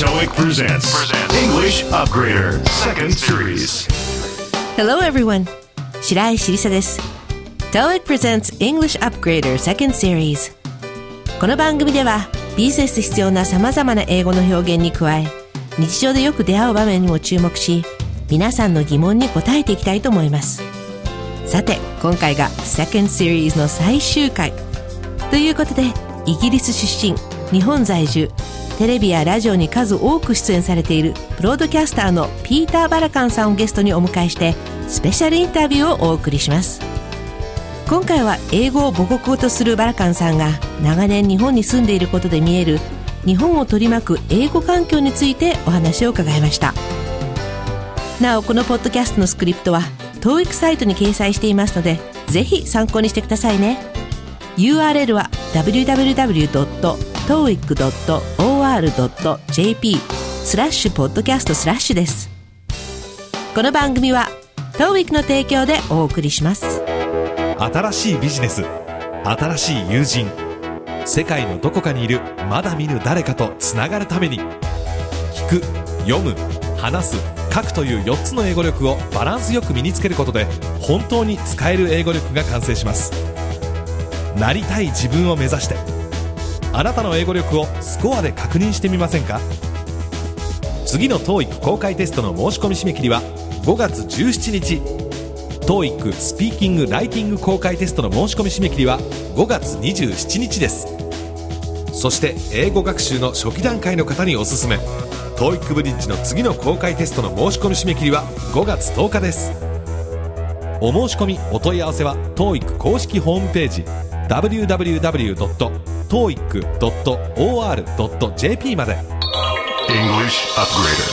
TOEIC presents English Upgrader Second Series. Hello everyone. 白石理沙です。TOEIC presents English Upgrader Second Series. この番組ではビジネス必要なさまざまな英語の表現に加え、日常でよく出会う場面にも注目し、皆さんの疑問に答えていきたいと思います。さて、今回が Second Series の最終回ということで、イギリス出身、日本在住、テレビやラジオに数多く出演されているブロードキャスターのピーター・バラカンさんをゲストにお迎えしてスペシャルインタビューをお送りします。今回は英語を母国語とするバラカンさんが長年日本に住んでいることで見える日本を取り巻く英語環境についてお話を伺いました。なおこのポッドキャストのスクリプトはTOEICサイトに掲載していますのでぜひ参考にしてくださいね。 URL は www.toeic.or.jp/podcast/ です。この番組は TOEIC の提供でお送りします。新しいビジネス、新しい友人、世界のどこかにいるまだ見ぬ誰かとつながるために聞く、読む、話す、書くという4つの英語力をバランスよく身につけることで本当に使える英語力が完成します。なりたい自分を目指して、あなたの英語力をスコアで確認してみませんか？次の TOEIC 公開テストの申し込み締め切りは5月17日、 TOEIC スピーキング・ライティング公開テストの申し込み締め切りは5月27日です。そして英語学習の初期段階の方におすすめ、TOEIC ブリッジの次の公開テストの申し込み締め切りは5月10日です。お申し込みお問い合わせは TOEIC 公式ホームページ www.toeic.or.jp まで。 English Upgrader.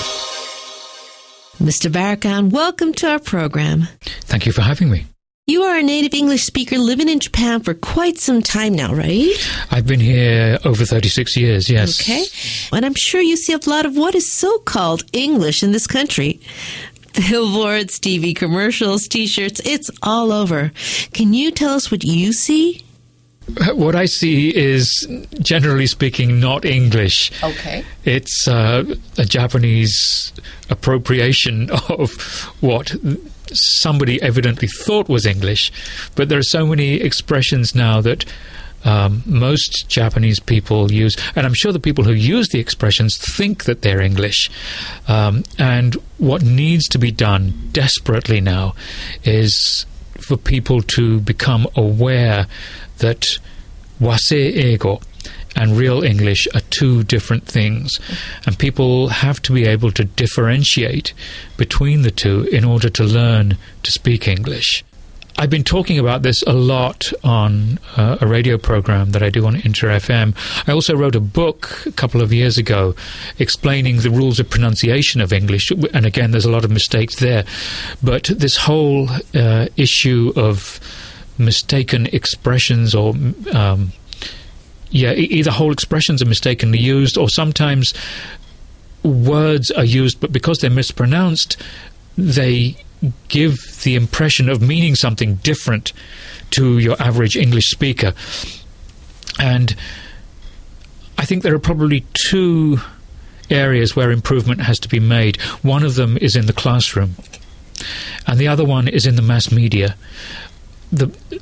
Mr. Barakan, welcome to our program. Thank you for having me. You are a native English speaker living in Japan for quite some time now, right? I've been here over 36 years, yes. Okay. And I'm sure you see a lot of what is so-called English in this country. Billboards, TV commercials, T-shirts, it's all over. Can you tell us what you see? What I see is, generally speaking, not English. Okay. It's a Japanese appropriation of what somebody evidently thought was English, but there are so many expressions now that most Japanese people use, and I'm sure the people who use the expressions think that they're English. And what needs to be done desperately now is for people to become aware that wasei-eigo and real English are two different things, and people have to be able to differentiate between the two in order to learn to speak English. I've been talking about this a lot on a radio program that I do on InterFM. I also wrote a book a couple of years ago explaining the rules of pronunciation of English, and again, there's a lot of mistakes there. But this whole issue of mistaken expressions or either whole expressions are mistakenly used, or sometimes words are used, but because they're mispronounced, they give the impression of meaning something different to your average English speaker. And I think there are probably two areas where improvement has to be made. One of them is in the classroom, and the other one is in the mass media.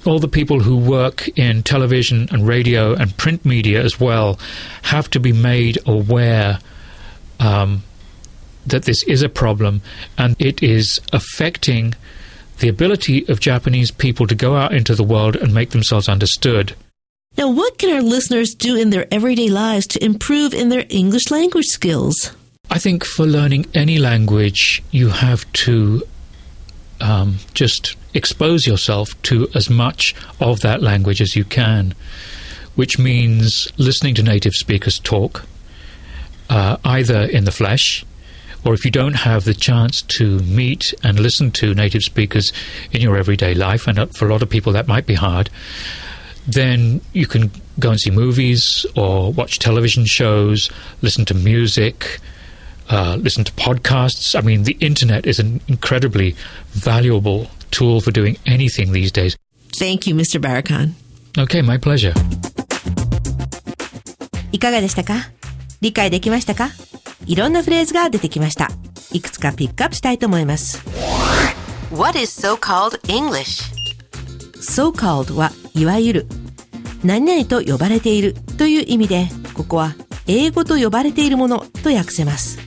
All the people who work in television and radio and print media as well have to be made aware that this is a problem, and it is affecting the ability of Japanese people to go out into the world and make themselves understood. Now, what can our listeners do in their everyday lives to improve in their English language skills? I think for learning any language, you have to just expose yourself to as much of that language as you can, which means listening to native speakers talk, either in the flesh, or if you don't have the chance to meet and listen to native speakers in your everyday life, and for a lot of people that might be hard, then you can go and see movies or watch television shows, listen to music, listen to podcasts. I mean, the internet is an incredibly valuable tool for doing anything these days. Thank you, Mr. Barakan. Okay, my pleasure. いかがでしたか？理解できましたか？いろんなフレーズが出てきました。いくつかピックアップしたいと思います。What is so-called English? So-called はいわゆる何々と呼ばれているという意味で、ここは英語と呼ばれているものと訳せます。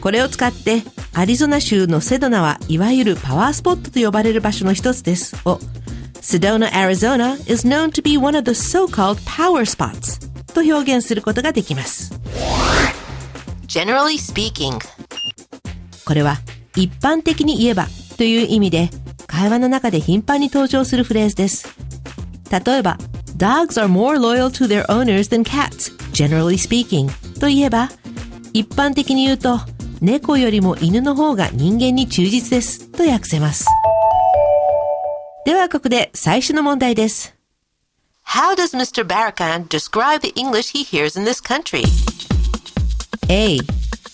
これを使ってアリゾナ州のセドナはいわゆるパワースポットと呼ばれる場所の一つですを Sedona, Arizona is known to be one of the so-called power spots と表現することができます。Generally speaking これは一般的に言えばという意味で会話の中で頻繁に登場するフレーズです。例えば Dogs are more loyal to their owners than cats, generally speaking といえば一般的に言うと猫よりも犬の方が人間に忠実ですと訳せます。ではここで最初の問題です。How does Mr. Barakan describe the English he hears in this country? A.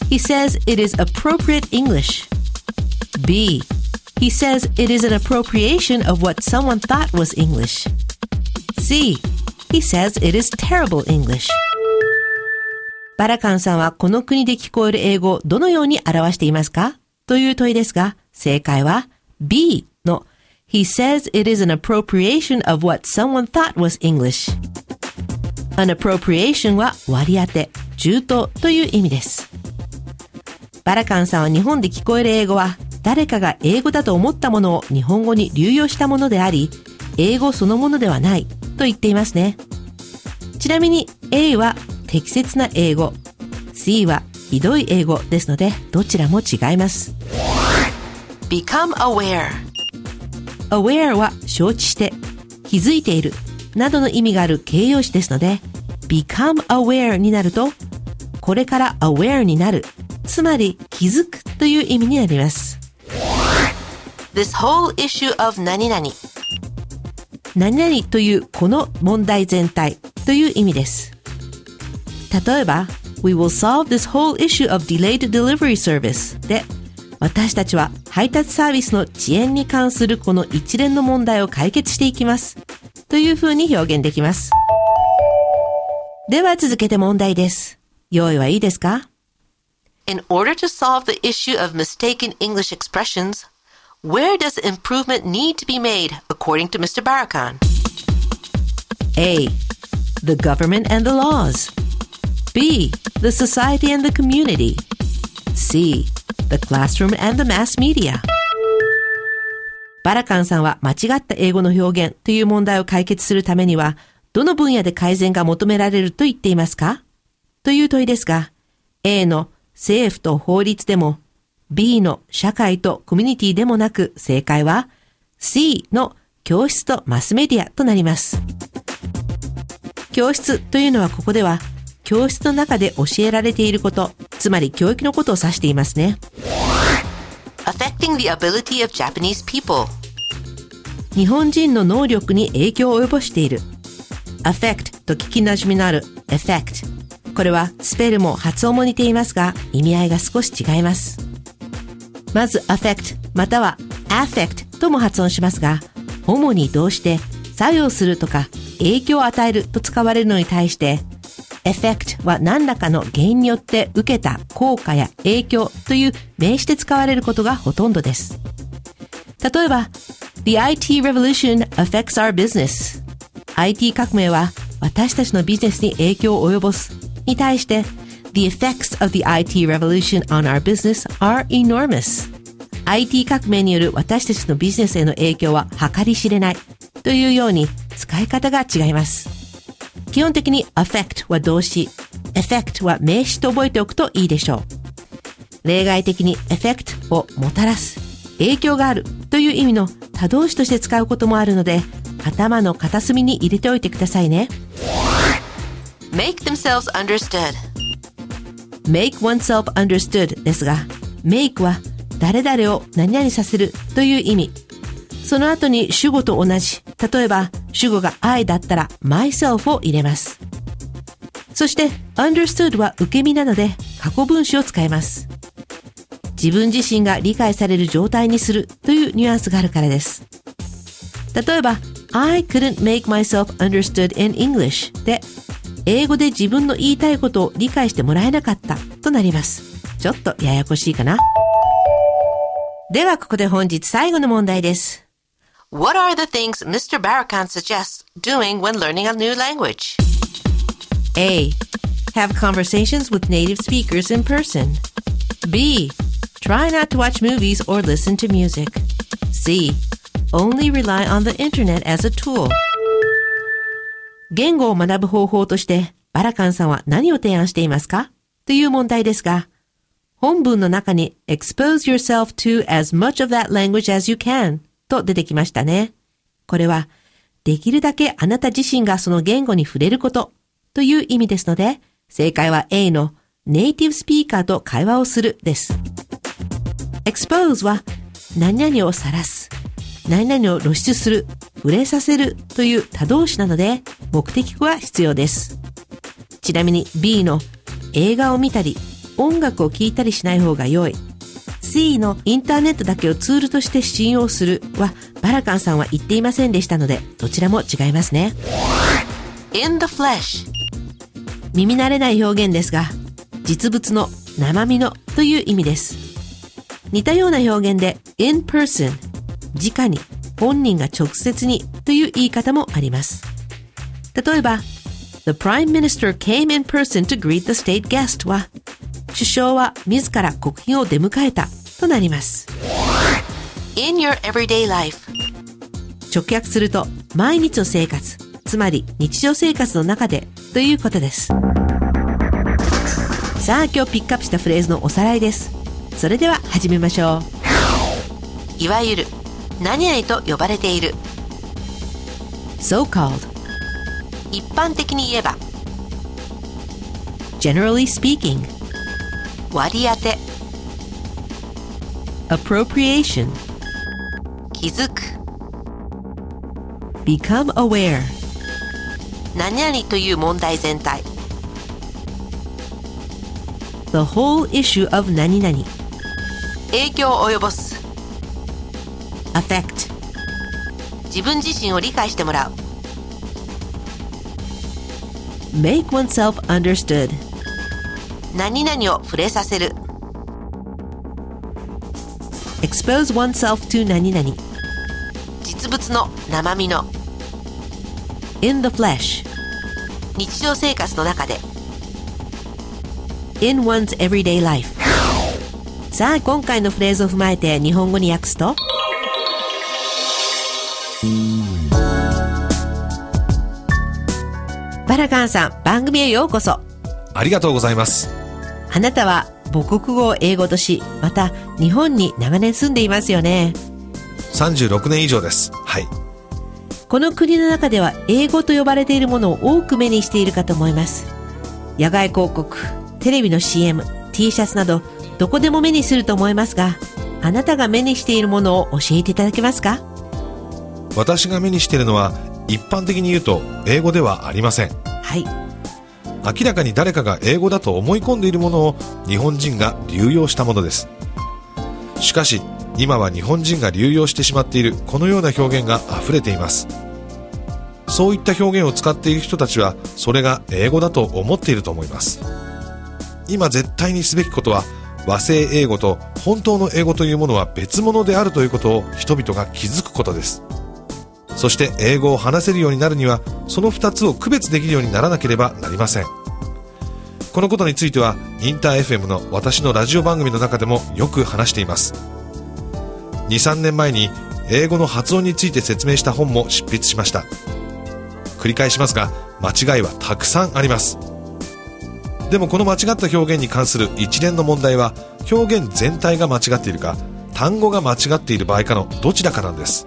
He says it is appropriate English. B. He says it is an appropriation of what someone thought was English. C. He says it is terrible English.バラカンさんはこの国で聞こえる英語をどのように表していますかという問いですが、正解は B の He says it is an appropriation of what someone thought was English. An appropriation は割り当て、充当という意味です。バラカンさんは日本で聞こえる英語は誰かが英語だと思ったものを日本語に流用したものであり、英語そのものではないと言っていますね。ちなみに A は適切な英語、C はひどい英語ですので、どちらも違います。Become aware. Aware は承知して、気づいているなどの意味がある形容詞ですので、become aware になると、これから aware になる、つまり気づくという意味になります。This whole issue of 何々。何々というこの問題全体という意味です。例えば We will solve this whole issue of delayed delivery service で私たちは配達サービスの遅延に関するこの一連の問題を解決していきますというふうに表現できます。では続けて問題です。用意はいいですか？ In order to solve the issue of mistaken English expressions, where does improvement need to be made according to Mr. Barakan? A. The government and the laws. B. The society and the community. C. The classroom and the mass media. バラカンさんは間違った英語の表現という問題を解決するためには、どの分野で改善が求められると言っていますかという問いですが、A の政府と法律でも、B の社会とコミュニティでもなく、正解は C の教室とマスメディアとなります。教室というのはここでは、教室の中で教えられていること、つまり教育のことを指していますね。Affecting the ability of Japanese people. 日本人の能力に影響を及ぼしている。Affect と聞きなじみのある Effect。これはスペルも発音も似ていますが、意味合いが少し違います。まず Affect または Affect とも発音しますが、主に動詞で作用するとか影響を与えると使われるのに対して、エフェクトは何らかの原因によって受けた効果や影響という名詞で使われることがほとんどです。例えば、The IT Revolution affects our business. IT 革命は私たちのビジネスに影響を及ぼすに対して、The effects of the IT Revolution on our business are enormous. IT 革命による私たちのビジネスへの影響は計り知れないというように使い方が違います。基本的に affect は動詞、effect は名詞と覚えておくといいでしょう。例外的に effect をもたらす、影響があるという意味の他動詞として使うこともあるので、頭の片隅に入れておいてくださいね。Make themselves understood. Make oneself understood ですが、make は誰々を何々させるという意味。その後に主語と同じ、例えば主語が I だったら myself を入れます。そして understood は受け身なので過去分詞を使います。自分自身が理解される状態にするというニュアンスがあるからです。例えば I couldn't make myself understood in English で英語で自分の言いたいことを理解してもらえなかったとなります。ちょっとややこしいかな。ではここで本日最後の問題です。What are the things Mr. Barakan suggests doing when learning a new language? A. Have conversations with native speakers in person. B. Try not to watch movies or listen to music. C. Only rely on the internet as a tool. 言語を学ぶ方法としてバラカンさんは何を提案していますかという問題ですが、本文の中に expose yourself to as much of that language as you can と出てきましたね。これはできるだけあなた自身がその言語に触れることという意味ですので、正解は A のネイティブスピーカーと会話をするです。expose は何々を晒す、何々を露出する、触れさせるという他動詞なので目的語は必要です。ちなみに B の映画を見たり音楽を聴いたりしない方が良い、 C のインターネットだけをツールとして信用するはバラカンさんは言っていませんでしたので、どちらも違いますね。 In the flesh、 耳慣れない表現ですが実物の、生身のという意味です。似たような表現で in person、 直に本人が直接にという言い方もあります。例えば The Prime Minister came in person to greet the state guest は首相は自ら国賓を出迎えたとなります。 In your everyday life、 直訳すると毎日の生活、つまり日常生活の中でということです。さあ今日ピックアップしたフレーズのおさらいです。それでは始めましょう。いわゆる何々と呼ばれている So called、 一般的に言えば Generally speaking、割り当て Appropriation、 気づく Become aware、 何々という問題全体 The whole issue of 何々、影響を及ぼす Affect、 自分自身を理解してもらう Make oneself understood、何々を触れさせる Expose oneself to 何々、実物の、生身の In the flesh、 日常生活の中で In one's everyday life。 さあ今回のフレーズを踏まえて日本語に訳すと、バラカンさん、番組へようこそありがとうございます。あなたは母国語を英語とし、また日本に長年住んでいますよね。36年以上です。はい。この国の中では英語と呼ばれているものを多く目にしているかと思います。野外広告、テレビの CM、T シャツなどどこでも目にすると思いますが、あなたが目にしているものを教えていただけますか？私が目にしているのは一般的に言うと英語ではありません。はい。明らかに誰かが英語だと思い込んでいるものを日本人が流用したものです。しかし今は日本人が流用してしまっているこのような表現があふれています。そういった表現を使っている人たちはそれが英語だと思っていると思います。今絶対にすべきことは和製英語と本当の英語というものは別物であるということを人々が気づくことです。そして英語を話せるようになるにはその2つを区別できるようにならなければなりません。このことについてはインターFMの私のラジオ番組の中でもよく話しています。 2,3 年前に英語の発音について説明した本も執筆しました。繰り返しますが間違いはたくさんあります。でもこの間違った表現に関する一連の問題は表現全体が間違っているか単語が間違っている場合かのどちらかなんです。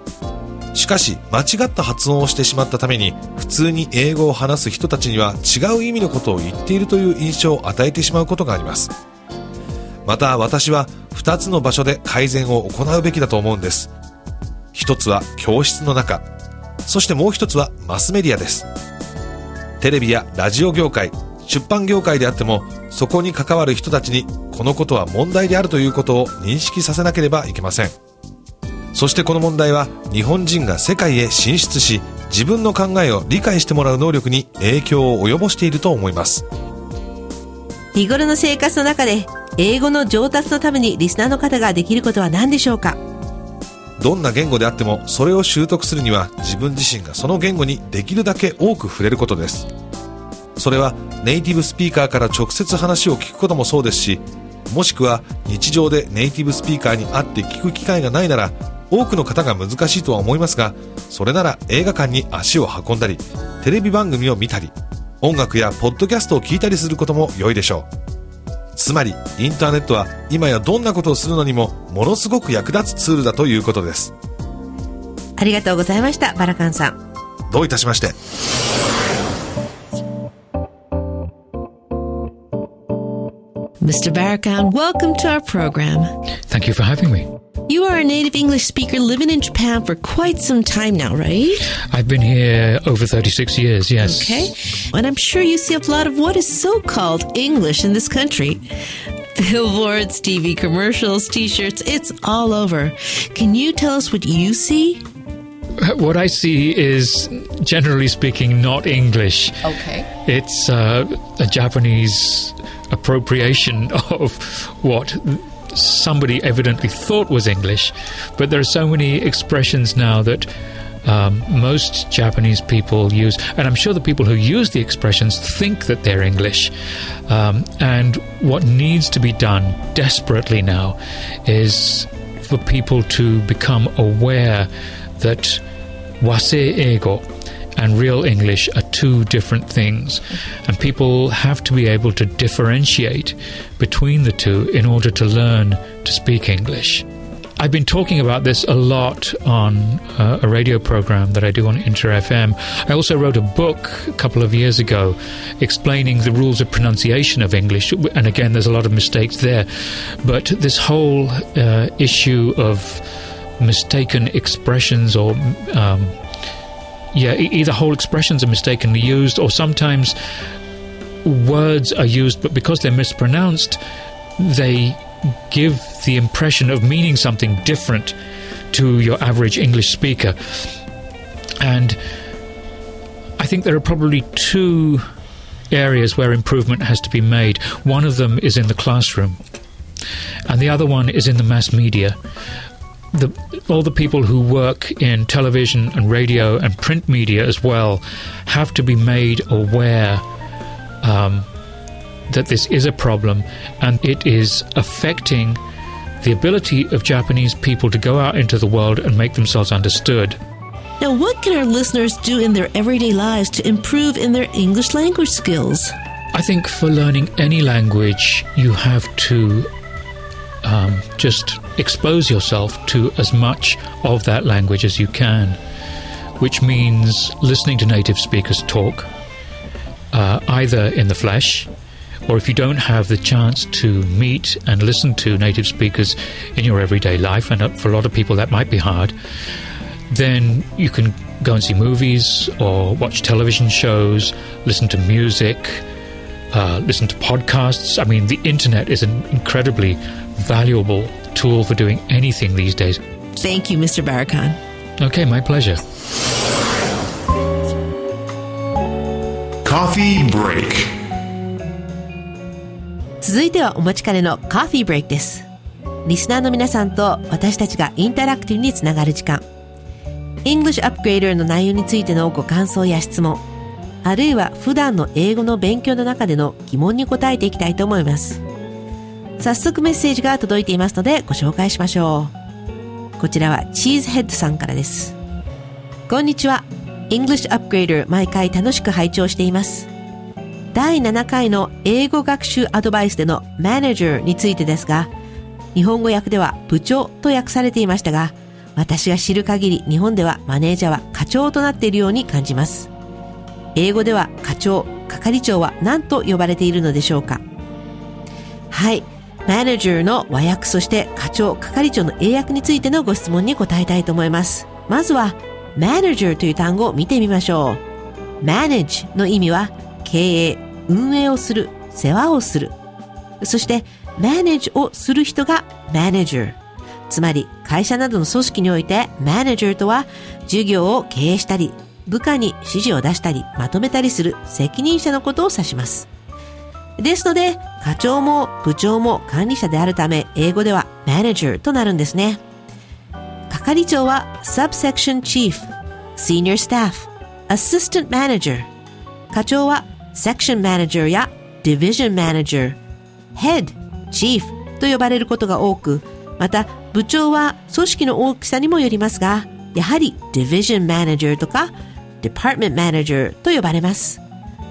しかし間違った発音をしてしまったために普通に英語を話す人たちには違う意味のことを言っているという印象を与えてしまうことがあります。また私は2つの場所で改善を行うべきだと思うんです。一つは教室の中、そしてもう一つはマスメディアです。テレビやラジオ業界、出版業界であってもそこに関わる人たちにこのことは問題であるということを認識させなければいけません。そしてこの問題は日本人が世界へ進出し自分の考えを理解してもらう能力に影響を及ぼしていると思います。日頃の生活の中で英語の上達のためにリスナーの方ができることは何でしょうか。どんな言語であってもそれを習得するには自分自身がその言語にできるだけ多く触れることです。それはネイティブスピーカーから直接話を聞くこともそうですし、もしくは日常でネイティブスピーカーに会って聞く機会がないなら多くの方が難しいとは思いますが、それなら映画館に足を運んだり、テレビ番組を見たり、音楽やポッドキャストを聞いたりすることも良いでしょう。つまりインターネットは今やどんなことをするのにもものすごく役立つツールだということです。ありがとうございました、バラカンさん。どういたしまして。Mr. Barakan, welcome to our program. Thank you for having me.You are a native English speaker living in Japan for quite some time now, right? I've been here over 36 years, yes. Okay. And I'm sure you see a lot of what is so-called English in this country. Billboards, TV commercials, T-shirts, it's all over. Can you tell us what you see? What I see is, generally speaking, not English. Okay. It's a Japanese appropriation of what...somebody evidently thought was English, but there are so many expressions now that most Japanese people use, and I'm sure the people who use the expressions think that they're English. And what needs to be done desperately now is for people to become aware that wasei-eigo and real English are two different things, and people have to be able to differentiate between the two in order to learn to speak English. I've been talking about this a lot on a radio program that I do on InterFM. I also wrote a book a couple of years ago explaining the rules of pronunciation of English, and again there's a lot of mistakes there, but this whole issue of mistaken expressions or either whole expressions are mistakenly used, or sometimes words are used, but because they're mispronounced, they give the impression of meaning something different to your average English speaker. And I think there are probably two areas where improvement has to be made. One of them is in the classroom, and the other one is in the mass media.All the people who work in television and radio and print media as well have to be made aware that this is a problem, and it is affecting the ability of Japanese people to go out into the world and make themselves understood. Now, what can our listeners do in their everyday lives to improve in their English language skills? I think for learning any language, you have to just...expose yourself to as much of that language as you can, which means listening to native speakers talk, either in the flesh, or if you don't have the chance to meet and listen to native speakers in your everyday life, and for a lot of people that might be hard, then you can go and see movies or watch television shows, listen to music, listen to podcasts. I mean, the internet is an incredibly valuable tool for doing anything these days. Thank you, Mr. Barakan. Okay, my pleasure. Coffee Break. 続いてはお待ちかねのコーヒーブレイクです。リスナーの皆さんと私たちがインタラクティブにつながる時間。English Upgrader の内容についてのご感想や質問、あるいは普段の英語の勉強の中での疑問に答えていきたいと思います。早速メッセージが届いていますのでご紹介しましょう。こちらはチーズヘッドさんからです。こんにちは。 English Upgrader 毎回楽しく拝聴しています。第7回の英語学習アドバイスでのマネージャーについてですが、日本語訳では部長と訳されていましたが、私が知る限り日本ではマネージャーは課長となっているように感じます。英語では課長、係長は何と呼ばれているのでしょうか。はい、マネージャーの和訳、そして課長、係長の英訳についてのご質問に答えたいと思います。まずは、マネージャーという単語を見てみましょう。manage の意味は、経営、運営をする、世話をする。そして、manage をする人がマネージャー。つまり、会社などの組織において、マネージャーとは、事業を経営したり、部下に指示を出したり、まとめたりする責任者のことを指します。ですので、課長も部長も管理者であるため、英語ではマネージャーとなるんですね。係長はサブセクションチーフ、シニアスタッフ、アシスタントマネージャー。課長はセクションマネージャーやディビジョンマネージャー、ヘッド、チーフと呼ばれることが多く、また部長は組織の大きさにもよりますが、やはりディビジョンマネージャーとかデパートメントマネージャーと呼ばれます。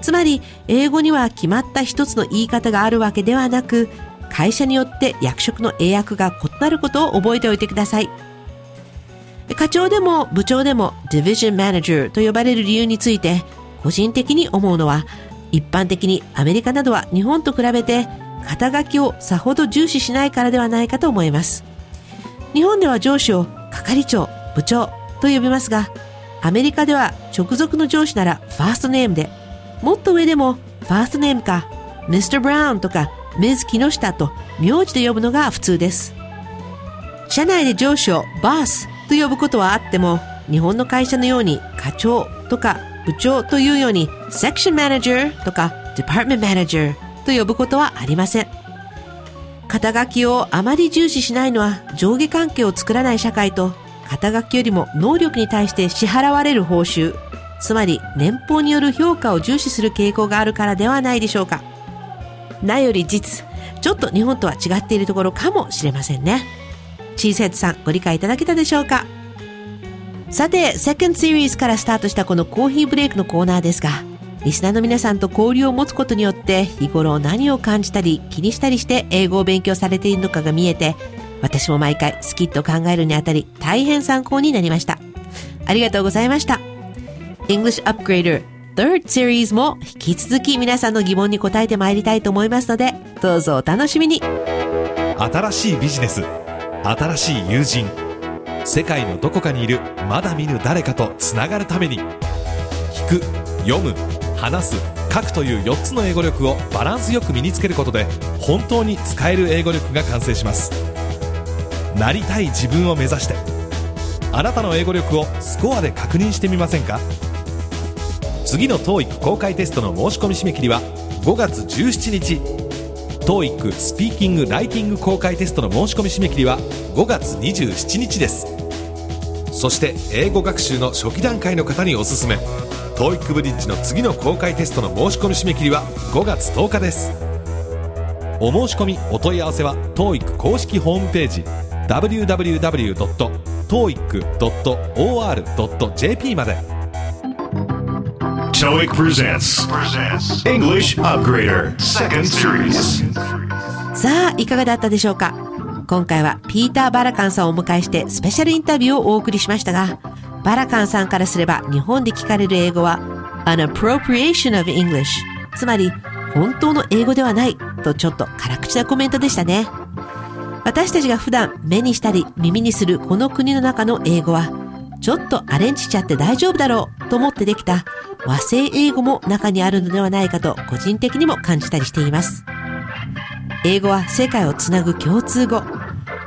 つまり英語には決まった一つの言い方があるわけではなく、会社によって役職の英訳が異なることを覚えておいてください。課長でも部長でもディビジョンマネージャーと呼ばれる理由について、個人的に思うのは、一般的にアメリカなどは日本と比べて肩書きをさほど重視しないからではないかと思います。日本では上司を係長、部長と呼びますが、アメリカでは直属の上司ならファーストネームで、もっと上でもファーストネームか Mr. Brown とか Ms. 木下と名字で呼ぶのが普通です。社内で上司をバースと呼ぶことはあっても、日本の会社のように課長とか部長というようにセクションマネージャーとかデパートメントマネージャーと呼ぶことはありません。肩書きをあまり重視しないのは、上下関係を作らない社会と、肩書きよりも能力に対して支払われる報酬、つまり年俸による評価を重視する傾向があるからではないでしょうか。なより実、ちょっと日本とは違っているところかもしれませんね。チーズヘッドさん、ご理解いただけたでしょうか。さて、セカンドシリーズからスタートしたこのコーヒーブレイクのコーナーですが、リスナーの皆さんと交流を持つことによって、日頃何を感じたり気にしたりして英語を勉強されているのかが見えて、私も毎回スキッと考えるにあたり大変参考になりました。ありがとうございました。 English Upgrader 3rd Series も引き続き皆さんの疑問に答えてまいりたいと思いますので、どうぞお楽しみに。新しいビジネス、新しい友人、世界のどこかにいるまだ見ぬ誰かとつながるために、聞く、読む、話す、書くという4つの英語力をバランスよく身につけることで、本当に使える英語力が完成します。なりたい自分を目指して、あなたの英語力をスコアで確認してみませんか。次の TOEIC 公開テストの申し込み締め切りは5月17日、TOEIC スピーキング・ライティング公開テストの申し込み締め切りは5月27日です。そして英語学習の初期段階の方におすすめ、 TOEIC ブリッジの次の公開テストの申し込み締め切りは5月10日です。お申し込みお問い合わせは TOEIC 公式ホームページ www.toeic.or.jp まで。 TOEIC presents English Upgrader Second Series。さあ、いかがだったでしょうか。今回はピーター・バラカンさんをお迎えしてスペシャルインタビューをお送りしましたが、バラカンさんからすれば日本で聞かれる英語は An appropriation of English、 つまり本当の英語ではないと、ちょっと辛口なコメントでしたね。私たちが普段目にしたり耳にするこの国の中の英語は、ちょっとアレンジしちゃって大丈夫だろうと思ってできた和製英語も中にあるのではないかと、個人的にも感じたりしています。英語は世界をつなぐ共通語。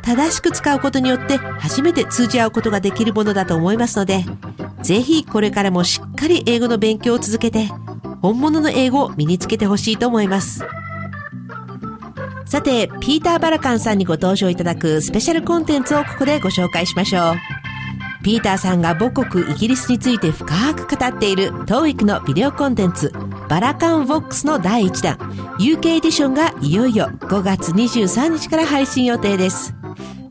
正しく使うことによって初めて通じ合うことができるものだと思いますので、ぜひこれからもしっかり英語の勉強を続けて、本物の英語を身につけてほしいと思います。さて、ピーター・バラカンさんにご登場いただくスペシャルコンテンツをここでご紹介しましょう。ピーターさんが母国イギリスについて深く語っている TOEIC のビデオコンテンツ、バラカンボックスの第1弾 UK エディションがいよいよ5月23日から配信予定です。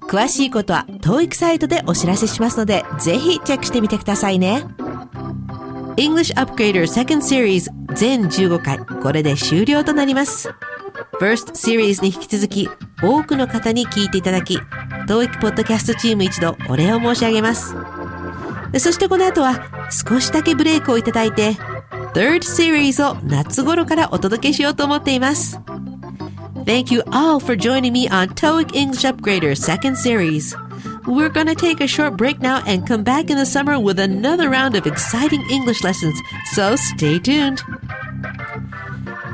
詳しいことは TOEIC サイトでお知らせしますので、ぜひチェックしてみてくださいね。 English Upgrader 2nd Series 全15回、これで終了となります。 1st Series に引き続き多くの方に聞いていただき、 TOEIC ポッドキャストチーム一同お礼を申し上げます。そしてこの後は少しだけブレイクをいただいて、3rd series を夏頃からお届けしようと思っています。Thank you all for joining me on TOEIC English Upgrader 2nd series. We're gonna take a short break now and come back in the summer with another round of exciting English lessons, so stay tuned.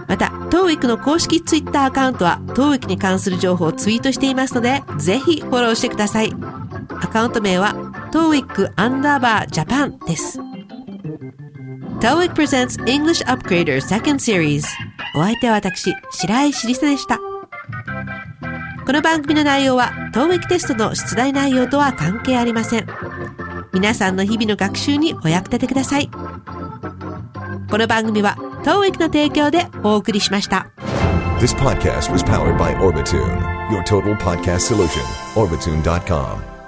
また、TOEIC の公式 Twitter アカウントは TOEIC に関する情報をツイートしていますので、ぜひフォローしてください。アカウント名は TOEIC_Japan です。TOEIC presents English Upgrader 2nd Series. お相手は私、白石りさでした。この番組の内容は、TOEICテストの出題内容とは関係ありません。皆さんの日々の学習にお役立てください。この番組は、TOEICの提供でお送りしました。This podcast was powered by Orbitune, your total podcast solution, Orbitune.com.